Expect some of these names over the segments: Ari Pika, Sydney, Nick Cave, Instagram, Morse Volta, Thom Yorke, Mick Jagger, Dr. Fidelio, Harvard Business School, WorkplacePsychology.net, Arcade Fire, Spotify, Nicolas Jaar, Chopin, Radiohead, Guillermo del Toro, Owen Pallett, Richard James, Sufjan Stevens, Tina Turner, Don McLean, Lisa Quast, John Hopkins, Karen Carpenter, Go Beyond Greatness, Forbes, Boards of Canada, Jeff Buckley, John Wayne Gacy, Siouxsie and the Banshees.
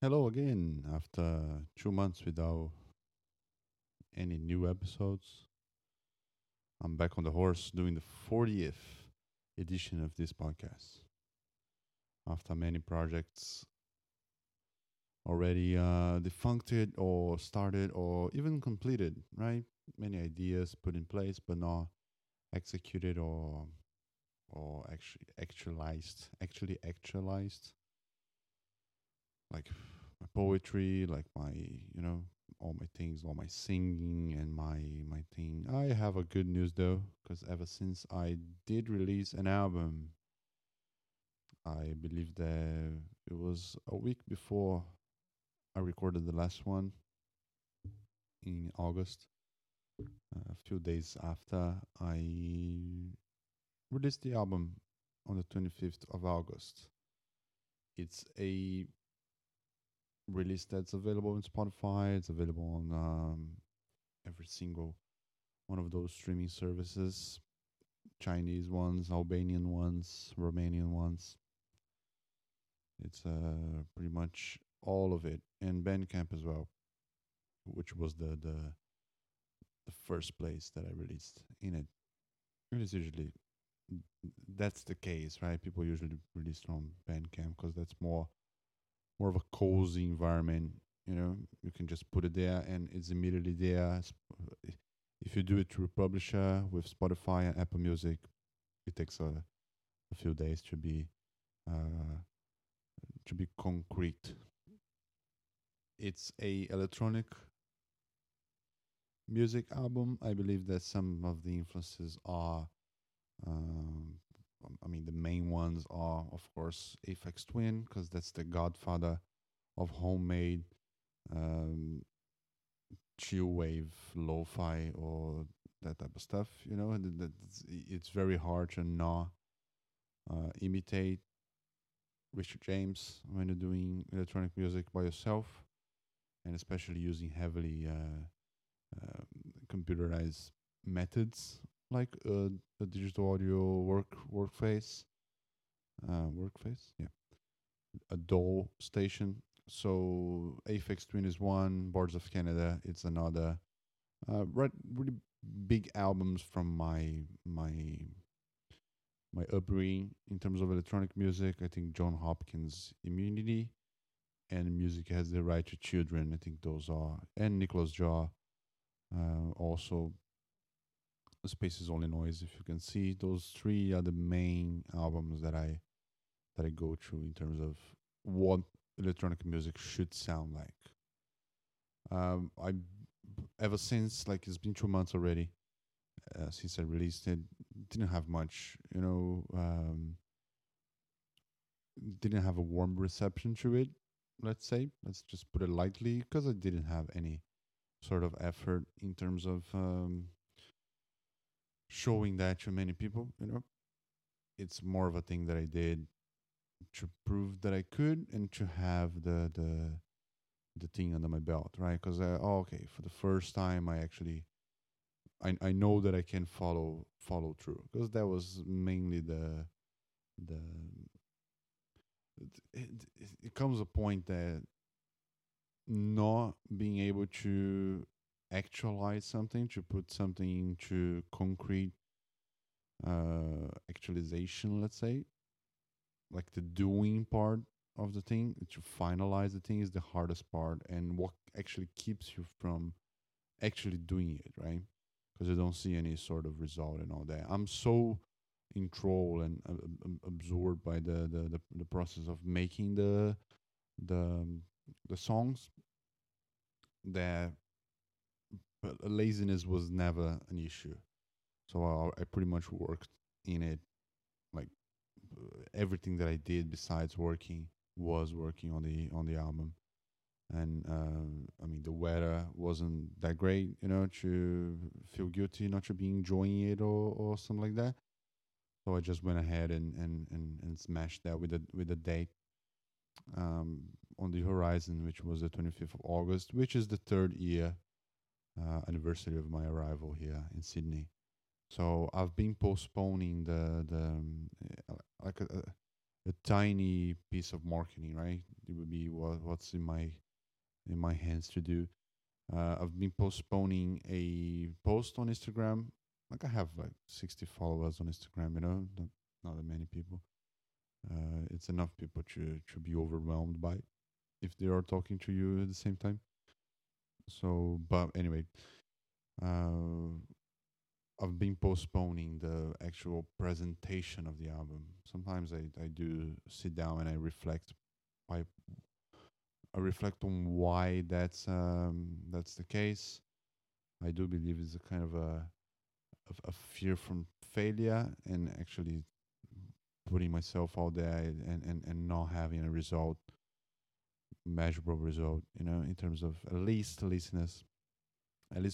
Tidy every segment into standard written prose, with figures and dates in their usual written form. Hello again, after 2 months without any new episodes. I'm back on the horse doing the 40th edition of this podcast. After many projects already defuncted or started or even completed, right? Many ideas put in place but not executed or actually actualized. Like my poetry, like my, you know, all my things, all my singing and my thing. I have a good news though, because ever since I did release an album, I believe that it was a week before I recorded the last one in August. A few days after, I released the album on the 25th of August. It's a release that's available on Spotify. It's available on every single one of those streaming services. Chinese ones, Albanian ones, Romanian ones. It's pretty much all of it. And Bandcamp as well, which was the first place that I released in it. It is usually, that's the case, right? People usually release on Bandcamp because that's more of a cozy environment, you know. You can just put it there and it's immediately there. If you do it through publisher with Spotify and Apple Music, it takes a few days to be concrete. It's a electronic music album. I believe that some of the influences are, the main ones are, of course, Aphex Twin, because that's the godfather of homemade chill wave lo-fi or that type of stuff, you know. And it's very hard to not imitate Richard James when you're doing electronic music by yourself, and especially using heavily computerized methods like the digital audio workface, yeah, a DAW station. So Aphex Twin is one, Boards of Canada it's another. Really big albums from my upbringing in terms of electronic music. I think John Hopkins' Immunity and Music Has the Right to Children. I think those are, and Nicolas Jaar also. Space is Only Noise, if you can see. Those three are the main albums that I go through in terms of what electronic music should sound like. I ever since, like, it's been 2 months already since I released it. Didn't have much, you know. Didn't have a warm reception to it. Let's say, let's just put it lightly, because I didn't have any sort of effort in terms of showing that to many people, you know. It's more of a thing that I did to prove that I could and to have the thing under my belt, right? Because for the first time I actually I know that I can follow through, because that was mainly the it comes a point that not being able to actualize something, to put something into concrete actualization, let's say, like the doing part of the thing, to finalize the thing is the hardest part, and what actually keeps you from actually doing it, right? Because you don't see any sort of result and all that. I'm so enthralled and absorbed by the process of making the songs that laziness was never an issue. So I pretty much worked in it. Like everything that I did besides working was working on the album. And the weather wasn't that great, you know, to feel guilty not to be enjoying it or something like that. So I just went ahead and smashed that with a date on the horizon, which was the 25th of August, which is the third year anniversary of my arrival here in Sydney. So I've been postponing the a tiny piece of marketing, right? It would be what's in my hands to do. I've been postponing a post on Instagram. Like I have like 60 followers on Instagram, you know, not that many people. It's enough people to be overwhelmed by if they are talking to you at the same time. So, but anyway, I've been postponing the actual presentation of the album. Sometimes I do sit down and I reflect. I reflect on why that's the case. I do believe it's a kind of a fear from failure and actually putting myself out there and not having a result, measurable result, you know, in terms of at least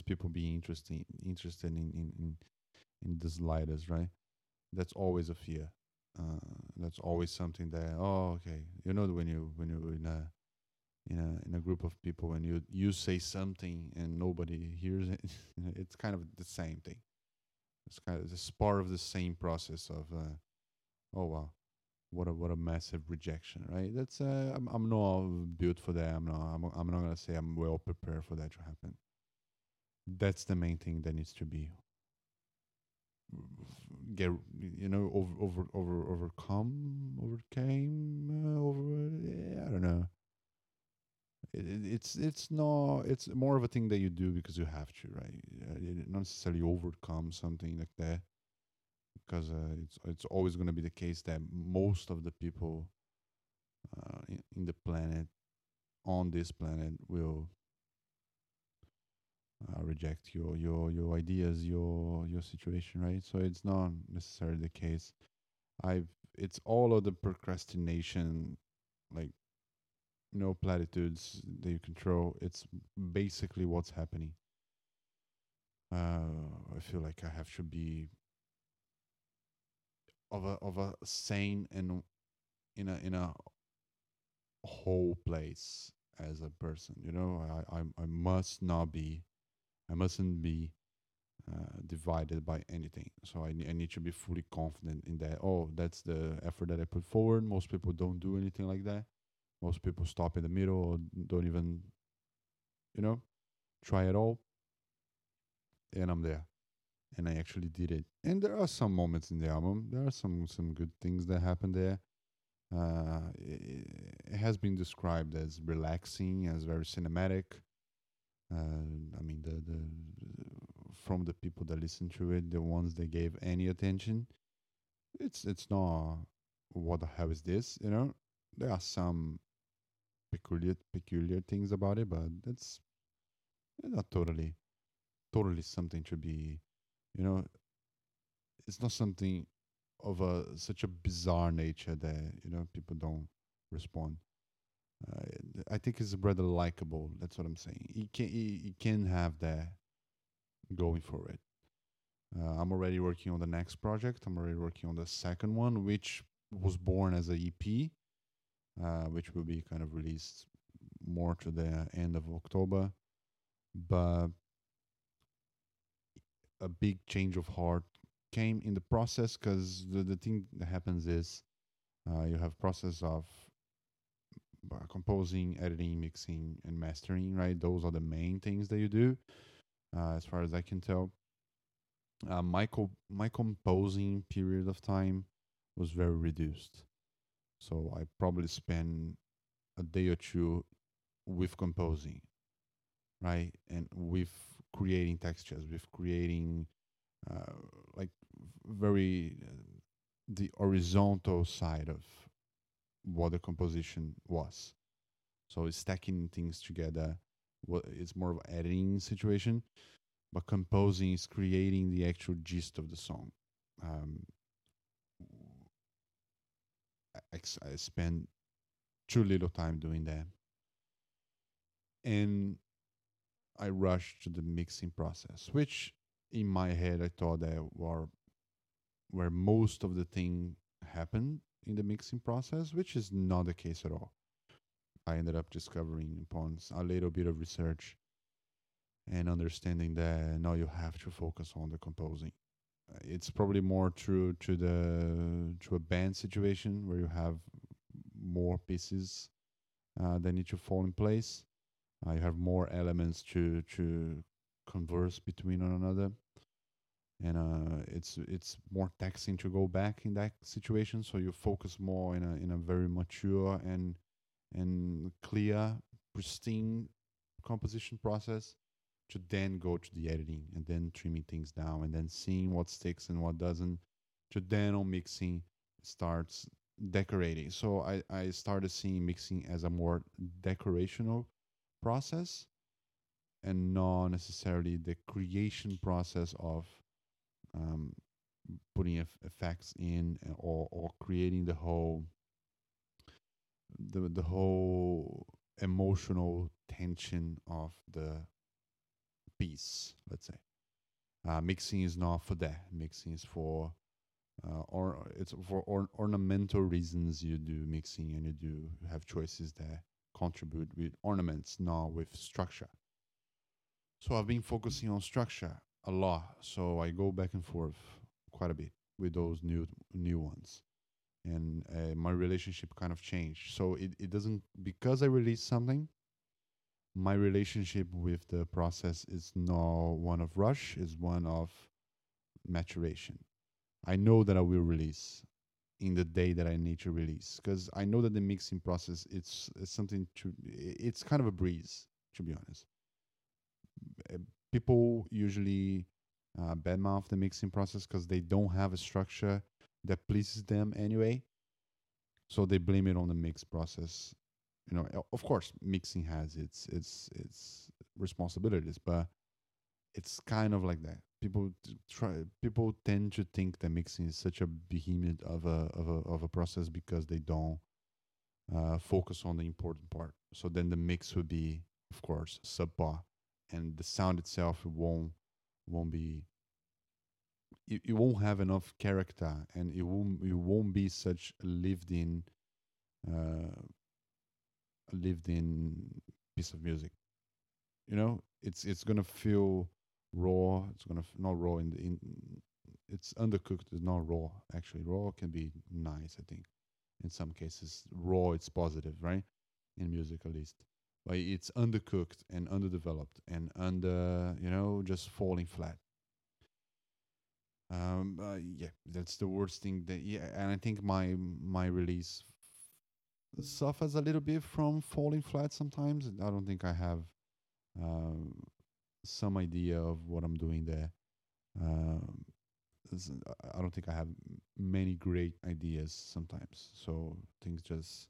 people being interested in the sliders, right? That's always a fear. That's always something that, oh, okay, you know, when you're in a group of people and you say something and nobody hears it, it's kind of the same thing. It's part of the same process of oh wow, what a massive rejection, right? That's I'm not built for that. I'm not gonna say I'm well prepared for that to happen. That's the main thing that needs to be overcome. I don't know. It's more of a thing that you do because you have to, right? Not necessarily overcome something like that, because it's always going to be the case that most of the people in the planet, on this planet, will reject your ideas, your situation, right? So it's not necessarily the case. It's all of the procrastination, like, no platitudes that you control. It's basically what's happening. I feel like I have to be of a sane and in a whole place as a person. You know, I mustn't be divided by anything. So I need to be fully confident in that. Oh, that's the effort that I put forward. Most people don't do anything like that. Most people stop in the middle or don't even, you know, try at all. And I'm there. And I actually did it. And there are some moments in the album. There are some good things that happen there. It has been described as relaxing, as very cinematic. I mean, the from the people that listen to it, the ones that gave any attention, it's not what the hell is this, you know? There are some peculiar things about it, but that's not totally something to be, you know, it's not something of such a bizarre nature that, you know, people don't respond. I think it's rather likable. That's what I'm saying. It can have that going for it. I'm already working on the next project. I'm already working on the second one, which was born as an EP. Which will be kind of released more to the end of October. But a big change of heart came in the process, because the thing that happens is you have process of composing, editing, mixing, and mastering, right? Those are the main things that you do, as far as I can tell. My composing period of time was very reduced. So I probably spend a day or two with composing, right? And with creating textures, with creating like very the horizontal side of what the composition was. So it's stacking things together. It's more of an editing situation, but composing is creating the actual gist of the song. I spend too little time doing that, and I rushed to the mixing process, which in my head I thought that were where most of the thing happened in the mixing process, which is not the case at all. I ended up discovering upon a little bit of research and understanding that now you have to focus on the composing. it's probably more true to the to a band situation where you have more pieces that need to fall in place. You have more elements to converse between one another, and it's more taxing to go back in that situation. So you focus more in a very mature and clear, pristine composition process, to then go to the editing and then trimming things down and then seeing what sticks and what doesn't, to then on mixing starts decorating. So I started seeing mixing as a more decorational process and not necessarily the creation process of putting effects in or creating the whole emotional tension of the piece, let's say. Mixing is not for that. Mixing is for ornamental reasons. You do mixing and you have choices that contribute with ornaments, not with structure. So I've been focusing on structure a lot. So I go back and forth quite a bit with those new ones. And my relationship kind of changed. So it doesn't, because I released something, my relationship with the process is not one of rush, is one of maturation. I know that I will release in the day that I need to release, because I know that the mixing process, it's something to, it's kind of a breeze, to be honest. People usually badmouth the mixing process because they don't have a structure that pleases them anyway. So they blame it on the mix process. You know, of course, mixing has its responsibilities, but it's kind of like that. People tend to think that mixing is such a behemoth of a process because they don't focus on the important part. So then the mix would be, of course, subpar, and the sound itself won't be. It won't have enough character, and it won't be such a lived in piece of music. You know, it's gonna feel raw. It's gonna not raw in it's undercooked. It's not raw, actually. Raw can be nice, I think. In some cases, raw it's positive, right? In music, at least. But it's undercooked and underdeveloped and just falling flat. That's the worst thing that and I think my release suffers a little bit from falling flat sometimes. I don't think I have some idea of what I'm doing there. I don't think I have many great ideas sometimes. So things just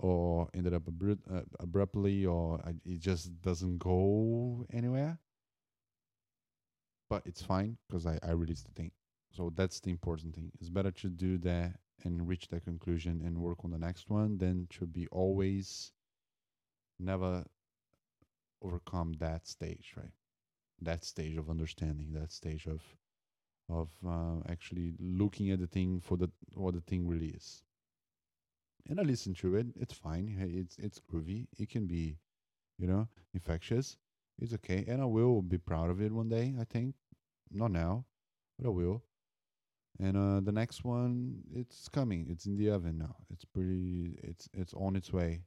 or ended up abruptly, or it just doesn't go anywhere. But it's fine because I released the thing. So that's the important thing. It's better to do that and reach that conclusion and work on the next one than to be always never overcome that stage, right? That stage of understanding, that stage of actually looking at the thing for what the thing really is. And I listen to it. It's fine. It's groovy. It can be, infectious. It's okay. And I will be proud of it one day, I think. Not now, but I will. And the next one, it's coming. It's in the oven now. It's on its way.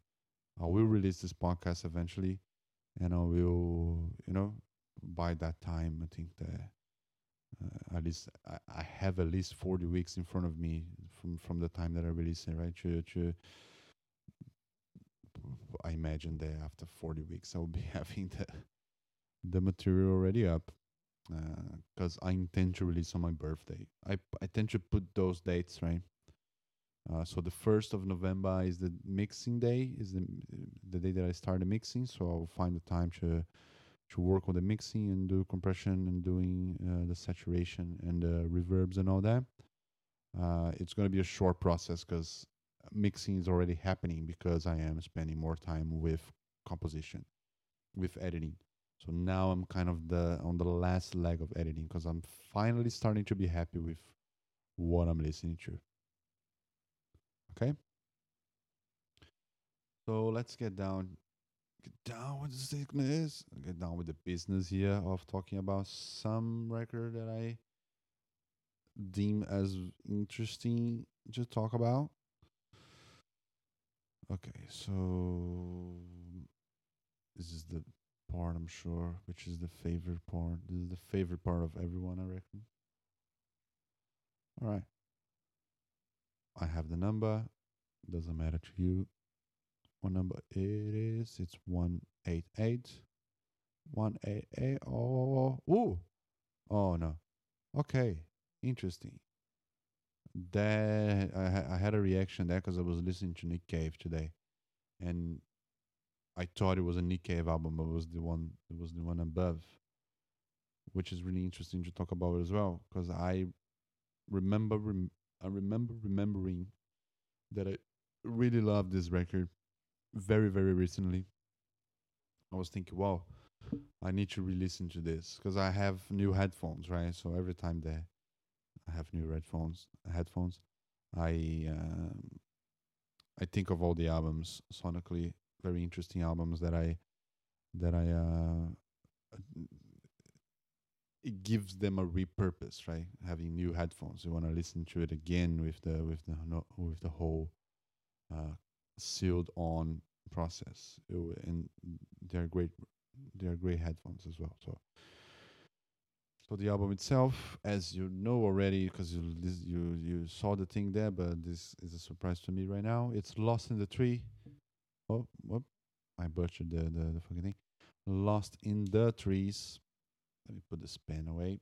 I will release this podcast eventually, and I will, by that time, I think that at least I have at least 40 weeks in front of me from the time that I release it, right? I imagine that after 40 weeks, I will be having the material already up. Because I intend to release on my birthday. I tend to put those dates, right? So the 1st of November is the mixing day, is the day that I started mixing. So I'll find the time to work on the mixing and do compression and doing the saturation and the reverbs and all that. It's going to be a short process because mixing is already happening because I am spending more time with composition, with editing. So now I'm kind of on the last leg of editing because I'm finally starting to be happy with what I'm listening to. Okay? So let's get down. Get down with the sickness. Get down with the business here of talking about some record that I deem as interesting to talk about. Okay, so this is the part, I'm sure, which is the favorite part. This is the favorite part of everyone, I reckon. All right. I have the number. Doesn't matter to you. What number it is? It's 188. 188. Oh. Ooh. Oh, no. Okay. Interesting. That I had a reaction there because I was listening to Nick Cave today, and I thought it was a Nick Cave album, but it was the one above, which is really interesting to talk about as well, because I remember remembering that I really loved this record very, very recently. I was thinking, wow, I need to re-listen to this, because I have new headphones, right? So every time there I have new headphones, I think of all the albums sonically, very interesting albums that I it gives them a repurpose, right? Having new headphones, you want to listen to it again with the whole sealed on process, and they're great headphones as well. So the album itself, as you know already, because you saw the thing there, but this is a surprise to me right now. It's Lost in the Tree. Oh, whoop. I butchered the fucking thing. Lost in the Trees. Let me put this pen away.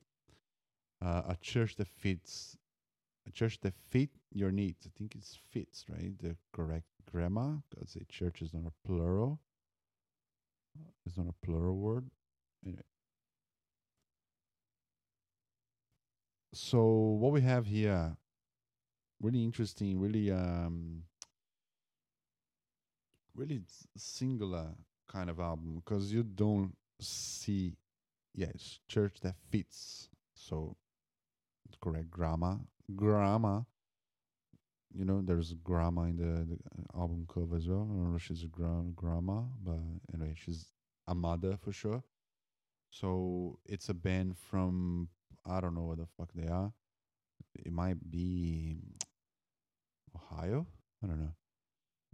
A Church That Fits Your Needs. I think it's fits, right? The correct grammar, because a church is not a plural. It's not a plural word. Anyway. So what we have here, really interesting, really really singular kind of album, because you don't see, yes, Church That Fits. So the correct grammar. You know, there's grammar in the album cover as well. I don't know if she's a grandma, but anyway, she's a mother for sure. So it's a band from, I don't know what the fuck they are. It might be Ohio. I don't know.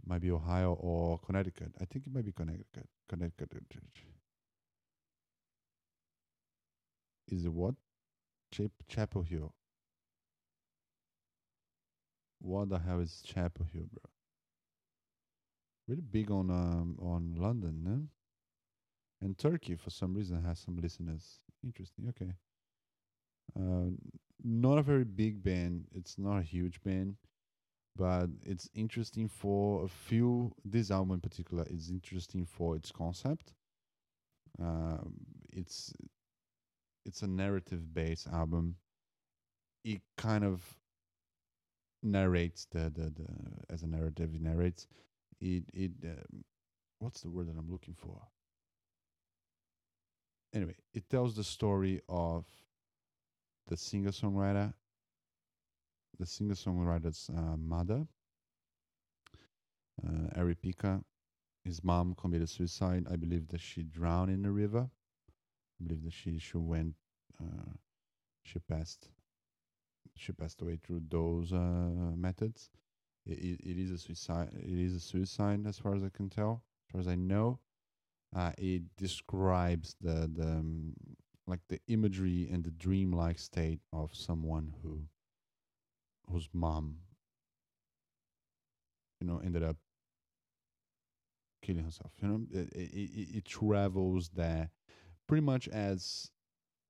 It might be Ohio or Connecticut. I think it might be Connecticut. Connecticut. Is it what? Chapel Hill. What the hell is Chapel Hill, bro? Really big on London, no? And Turkey for some reason has some listeners. Interesting. Okay. Not a very big band. It's not a huge band, but it's interesting for a few. This album in particular is interesting for its concept. It's a narrative-based album. It kind of narrates the as a narrative. It narrates it. What's the word that I'm looking for? Anyway, it tells the story of the singer-songwriter's mother, Ari Pika. His mom committed suicide. I believe that she drowned in the river. I believe that she passed away through those methods. It is a suicide. It is a suicide, as far as I can tell, as far as I know. It describes like the imagery and the dreamlike state of someone whose mom, you know, ended up killing herself. You know, it travels there pretty much as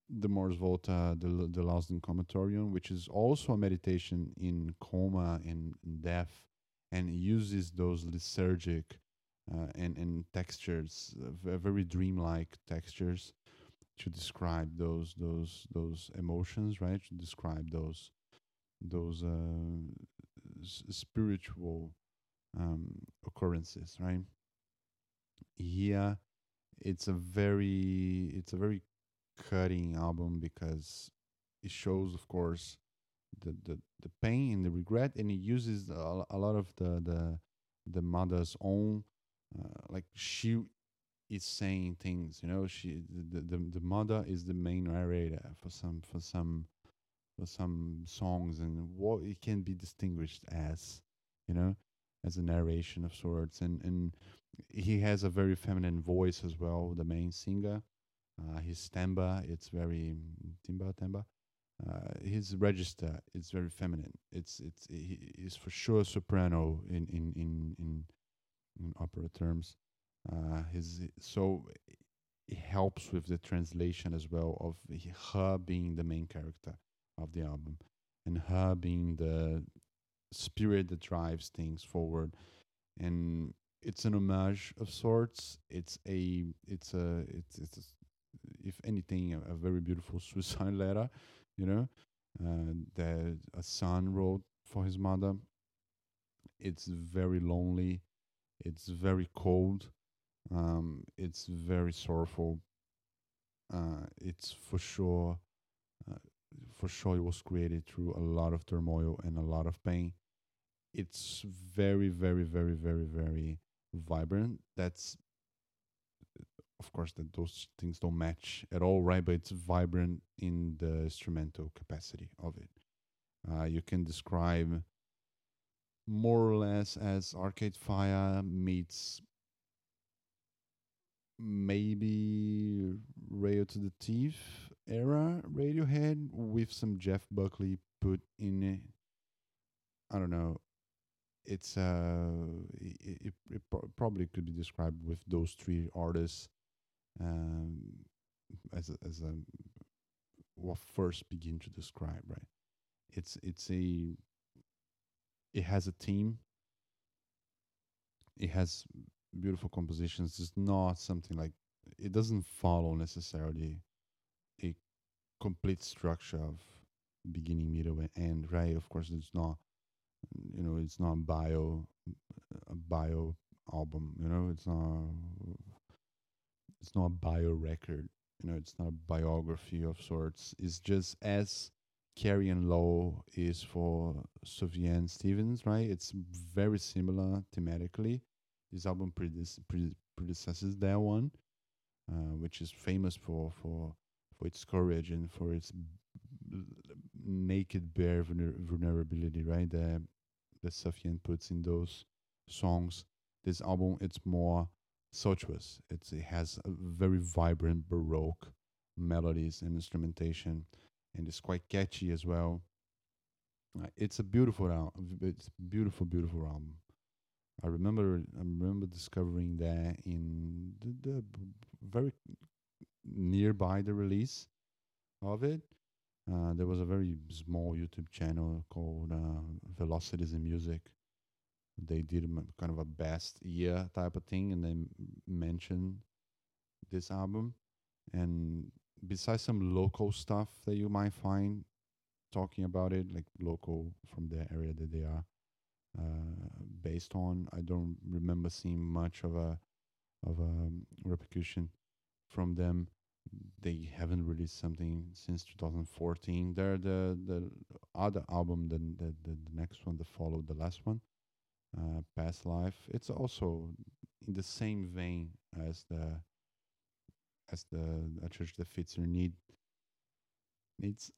the Morse Volta, the Lost in Comatorium, which is also a meditation in coma and death, and uses those lysergic and textures, very dreamlike textures, to describe those emotions, right? To describe those spiritual occurrences, right? Here, it's a very cutting album, because it shows, of course, the pain and the regret, and it uses a lot of the mother's own, like she is saying things, you know. She the mother is the main narrator for some with some songs and what it can be distinguished as, you know, as a narration of sorts. And he has a very feminine voice as well, the main singer. His timbre, it's very timbre. His register, it's very feminine. It's he is for sure soprano in opera terms. So it helps with the translation as well of her being the main character of the album, and her being the spirit that drives things forward. And it's an homage of sorts. It's if anything, a very beautiful suicide letter, you know, that a son wrote for his mother. It's very lonely. It's very cold. It's very sorrowful. It's for sure it was created through a lot of turmoil and a lot of pain. It's very, very, very, very, very vibrant. That's, of course, that those things don't match at all, right? But it's vibrant in the instrumental capacity of it. You can describe more or less as Arcade Fire meets maybe Rail to the Thief era Radiohead with some Jeff Buckley put in it. I don't know. It's it probably could be described with those three artists as a what first begin to describe, right? It has a theme. It has beautiful compositions. It's not something like, it doesn't follow necessarily a complete structure of beginning, middle, and end, right? Of course, it's not. You know, it's not a bio album. You know, it's not a bio record. You know, it's not a biography of sorts. It's just as Carrie and Lowell is for Sufjan Stevens, right? It's very similar thematically. This album predecesses that one, which is famous for its courage and for its naked, bare vulnerability, right? That Sufjan puts in those songs. This album, it's more sumptuous. It has a very vibrant Baroque melodies and instrumentation, and it's quite catchy as well. It's a beautiful album. It's beautiful album. I remember discovering that in the very nearby the release of it. There was a very small YouTube channel called Velocities in Music. They did kind of a best year type of thing, and they mentioned this album. And besides some local stuff that you might find talking about it, like local from the area that they are based on, I don't remember seeing much of a repercussion from them. They haven't released something since 2014. They're the other album than the next one that followed the last one, Past Life. It's also in the same vein as the A Church That Fits Your Needs,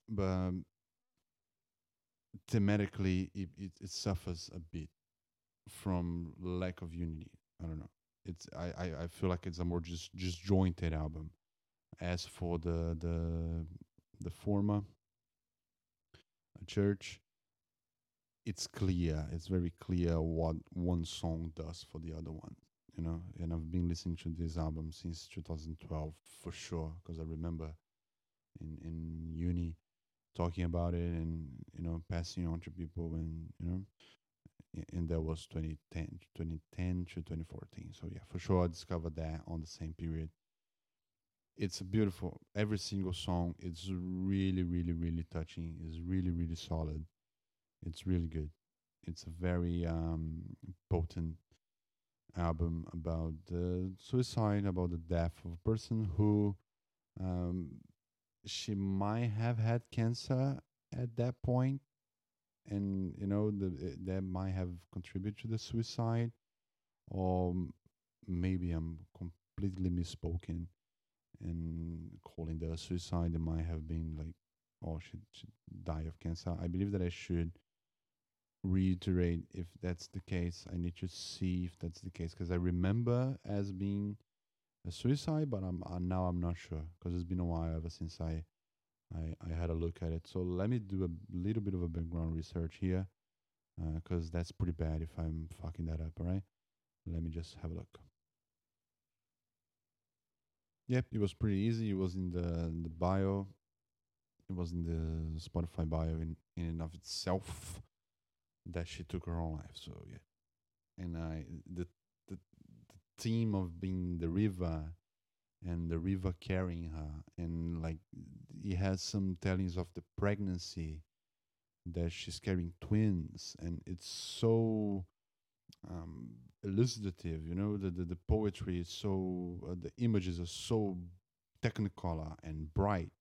but thematically it suffers a bit from lack of unity. I don't know. I feel like it's a more disjointed album. As for the former church, it's clear. It's very clear what one song does for the other one, you know. And I've been listening to this album since 2012 for sure, because I remember in uni talking about it and, you know, passing on to people, and, you know, and that was 2010 to 2014. So yeah, for sure I discovered that on the same period. It's beautiful. Every single song, it's really, really, really touching. It's really, really solid. It's really good. It's a very potent album about the suicide, about the death of a person who, she might have had cancer at that point, and, you know, that might have contributed to the suicide, or maybe I'm completely misspoken. And calling that a suicide, it might have been like or should die of cancer. I believe that I should reiterate if that's the case. I need to see if that's the case, because I remember as being a suicide, but now I'm not sure, because it's been a while ever since I had a look at it. So let me do a little bit of a background research here, because that's pretty bad if I'm fucking that up, all right? Let me just have a look. Yep, it was pretty easy. It was in the bio. It was in the Spotify bio in and of itself that she took her own life. So, yeah. And the theme of being the river and the river carrying her, and like it has some tellings of the pregnancy that she's carrying twins, and it's so elucidative, you know, the poetry is so the images are so technicolor and bright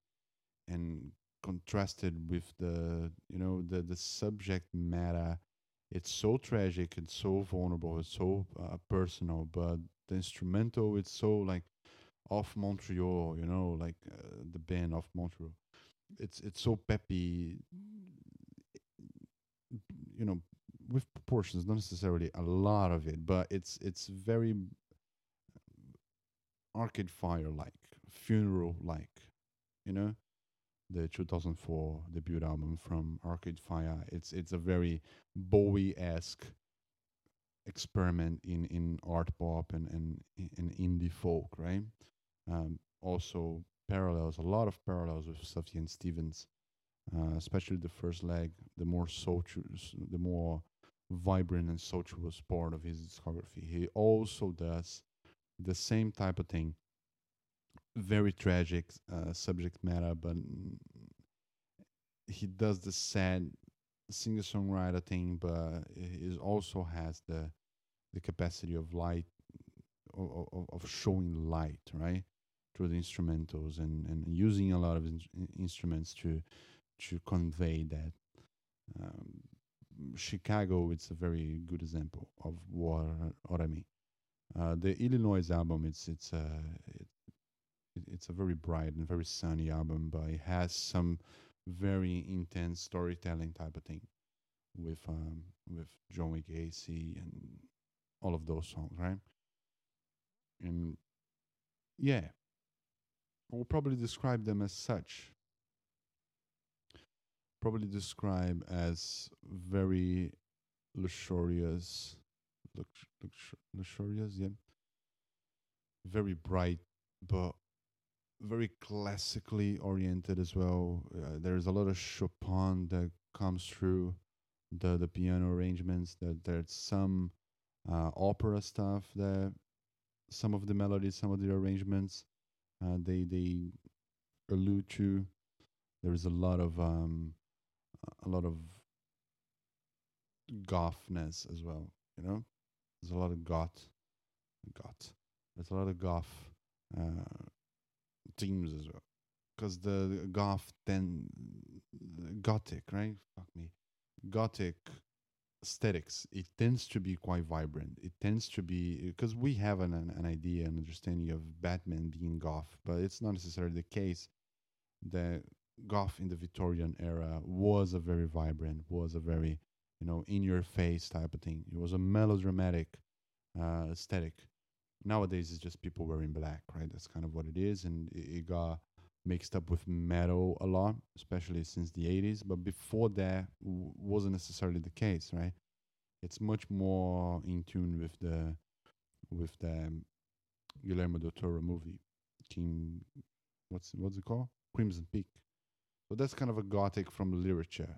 and contrasted with the, you know, the subject matter. It's so tragic, it's so vulnerable, it's so personal, but the instrumental, it's so like off Montreal, you know, like the band off Montreal. It's so peppy, you know, with proportions, not necessarily a lot of it, but it's very Arcade Fire like, funeral like, you know, the 2004 debut album from Arcade Fire. It's a very Bowie-esque experiment in art pop and indie folk, right? Also parallels, a lot of parallels with Sufjan Stevens, especially the first leg, the more vibrant and sultruous part of his discography. He also does the same type of thing, very tragic subject matter, but he does the sad singer-songwriter thing, but he also has the capacity of light, of showing light, right, through the instrumentals and using a lot of instruments to convey that. Chicago, it's a very good example of what I mean. The Illinois album, it's a very bright and very sunny album, but it has some very intense storytelling type of thing with John Wayne Gacy and all of those songs, right? And yeah, we'll probably describe them as such. Probably describe as very luxurious, luxurious, yeah. Very bright, but very classically oriented as well. There is a lot of Chopin that comes through the piano arrangements. There's some opera stuff there. Some of the melodies, some of the arrangements, they allude to. There is a lot of gothness as well. You know, there's a lot of goth. There's a lot of goth themes as well, because the gothic, right? Gothic aesthetics, it tends to be quite vibrant. It tends to be, because we have an idea and understanding of Batman being goth, but it's not necessarily the case. That goth in the Victorian era was a very vibrant, was a very, you know, in your face type of thing. It was a melodramatic aesthetic. Nowadays it's just people wearing black, right? That's kind of what it is, and it got mixed up with metal a lot, especially since the 80s, but before that wasn't necessarily the case, right? It's much more in tune with the Guillermo del Toro movie, what's it called? Crimson Peak. So that's kind of a gothic from literature.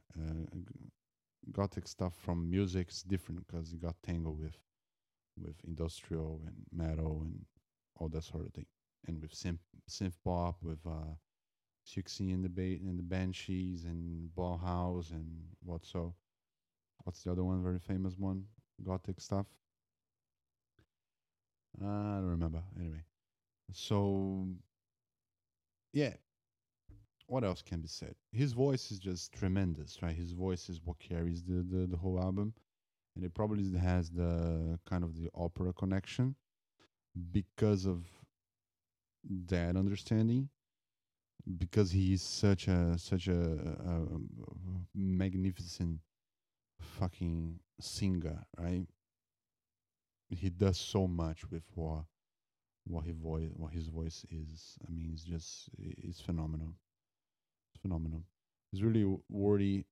Gothic stuff from music's different, because it got tangled with industrial and metal and all that sort of thing, and with synth pop, with Siouxsie and the Banshees and Bauhaus and what's the other one, very famous one, gothic stuff. I don't remember. Anyway, so yeah, what else can be said? His voice is just tremendous, right? His voice is what carries the whole album. And it probably has the kind of the opera connection because of that understanding. because he is such a magnificent fucking singer, right? He does so much with what his voice is. I mean, it's phenomenal. It's phenomenal. It's really worthy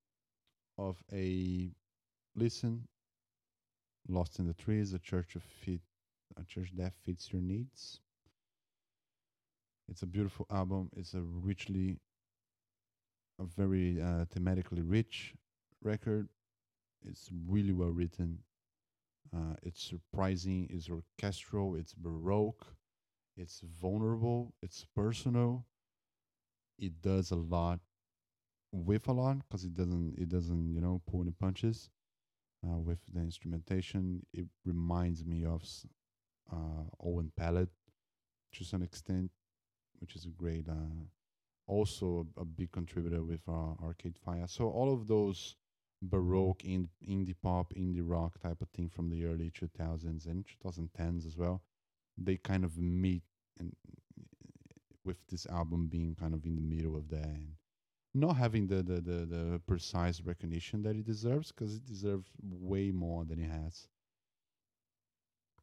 of a listen. Lost in the Trees, A Church That Fits Your Needs. It's a beautiful album. It's a very thematically rich record. It's really well written. It's surprising. It's orchestral. It's baroque. It's vulnerable. It's personal. It does a lot with a lot, because it doesn't pull any punches with the instrumentation. It reminds me of Owen Pallett to some extent, which is a great, also a big contributor with Arcade Fire. So all of those baroque, indie pop, indie rock type of thing from the early 2000s and 2010s as well, they kind of meet, and with this album being kind of in the middle of that, and not having the precise recognition that it deserves, because it deserves way more than it has.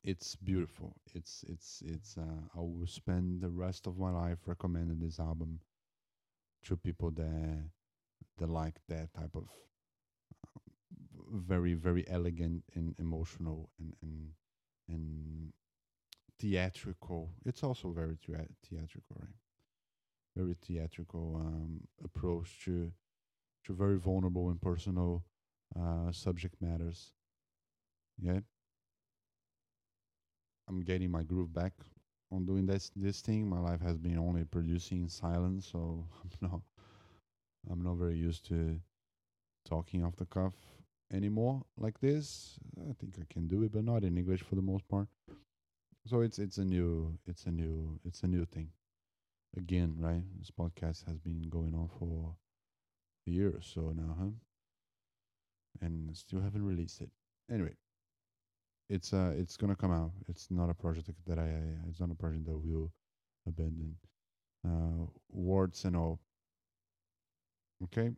It's beautiful. I will spend the rest of my life recommending this album to people that like that type of very, very elegant and emotional and theatrical. It's also very theatrical, right? Very theatrical approach to very vulnerable and personal subject matters. Yeah. I'm getting my groove back on doing this thing. My life has been only producing in silence, so I'm not very used to talking off the cuff anymore like this. I think I can do it, but not in English for the most part. So it's a new thing. Again, right? This podcast has been going on for a year or so now, huh? And still haven't released it. Anyway, it's gonna come out. It's not a project that I will abandon. Words and all. Okay,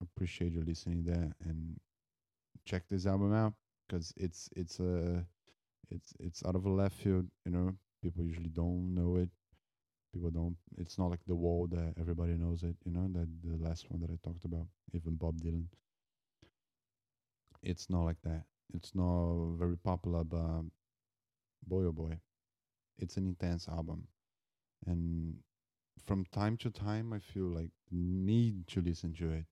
appreciate you listening there, and check this album out, because it's out of a left field. People usually don't know it. People don't. It's not like The Wall that everybody knows it. That the last one that I talked about, even Bob Dylan. It's not like that. It's not very popular, but boy, oh boy, it's an intense album. And from time to time, I feel like need to listen to it.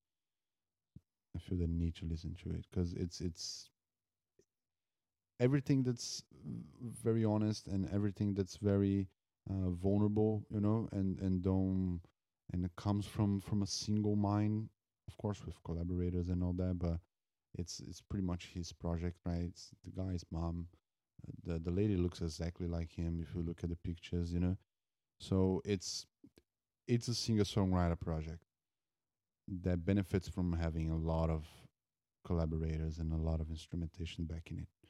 I feel the need to listen to it, because it's everything that's very honest, and everything that's very vulnerable, and it comes from a single mind, of course, with collaborators and all that, but it's pretty much his project, right? It's the guy's mom. The lady looks exactly like him if you look at the pictures, So it's a singer-songwriter project that benefits from having a lot of collaborators and a lot of instrumentation backing it.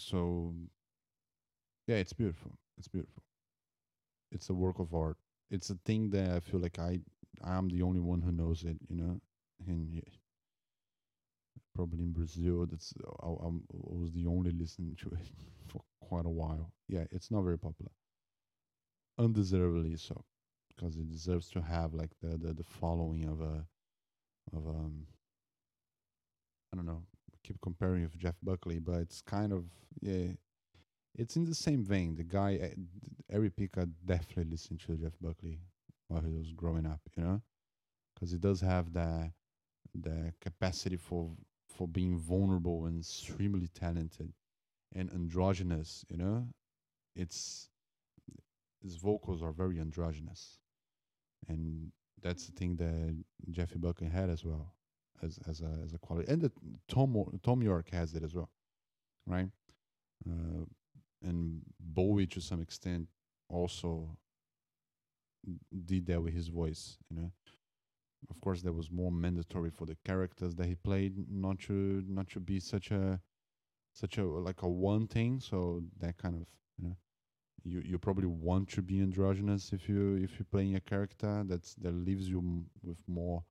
So yeah, it's beautiful. It's beautiful. It's a work of art. It's a thing that I feel like I am the only one who knows it, and yeah. Probably in Brazil, that's I was the only listening to it for quite a while. Yeah, it's not very popular, undeservedly so, because it deserves to have like the following of I don't know. I keep comparing it with Jeff Buckley, but it's kind of, yeah, it's in the same vein. The guy Ari Pika definitely listened to Jeff Buckley while he was growing up, because he does have the capacity for being vulnerable and extremely talented and androgynous, his vocals are very androgynous, and that's the thing that Jeffy Buckley had as well as a quality, and that Thom Yorke has it as well, right? And Bowie to some extent also did that with his voice, Of course, that was more mandatory for the characters that he played, not to be such a like a one thing. So that kind of, you probably want to be androgynous if you're playing a character that leaves you with more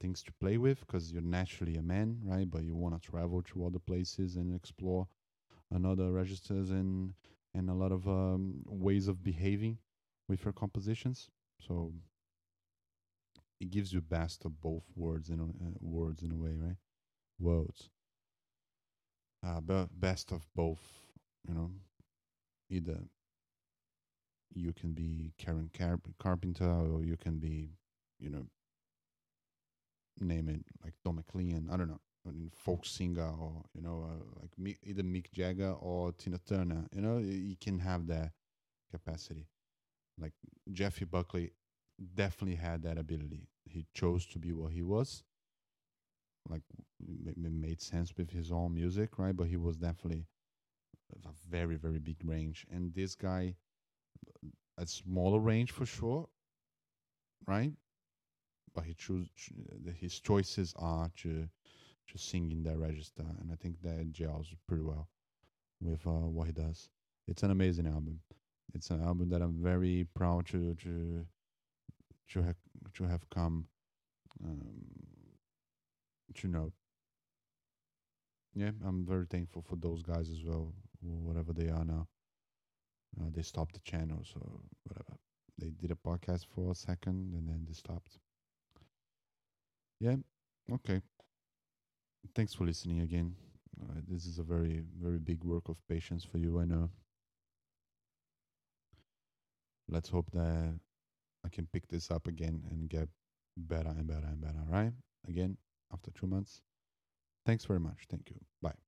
things to play with, because you're naturally a man, right? But you want to travel to other places and explore another registers and a lot of ways of behaving with your compositions. So it gives you best of both worlds in a way, right? Worlds. Best of both, you know. Either you can be Karen Carpenter, or you can be, you know, name it, like Don McLean, I don't know, I mean, folk singer, or, you know, either Mick Jagger or Tina Turner, you know, you can have that capacity. Like Jeff Buckley definitely had that ability. He chose to be what he was. Like, it made sense with his own music, right? But he was definitely a very, very big range. And this guy, a smaller range for sure, right? But he his choices are to sing in that register, and I think that gels pretty well with what he does. It's an amazing album. It's an album that I'm very proud to have come to know. Yeah, I'm very thankful for those guys as well, whatever they are now. They stopped the channel, so whatever. They did a podcast for a second, and then they stopped. Yeah, okay. Thanks for listening again. This is a very, very big work of patience for you, I know. Let's hope that I can pick this up again and get better and better and better, right? Again, after 2 months. Thanks very much. Thank you. Bye.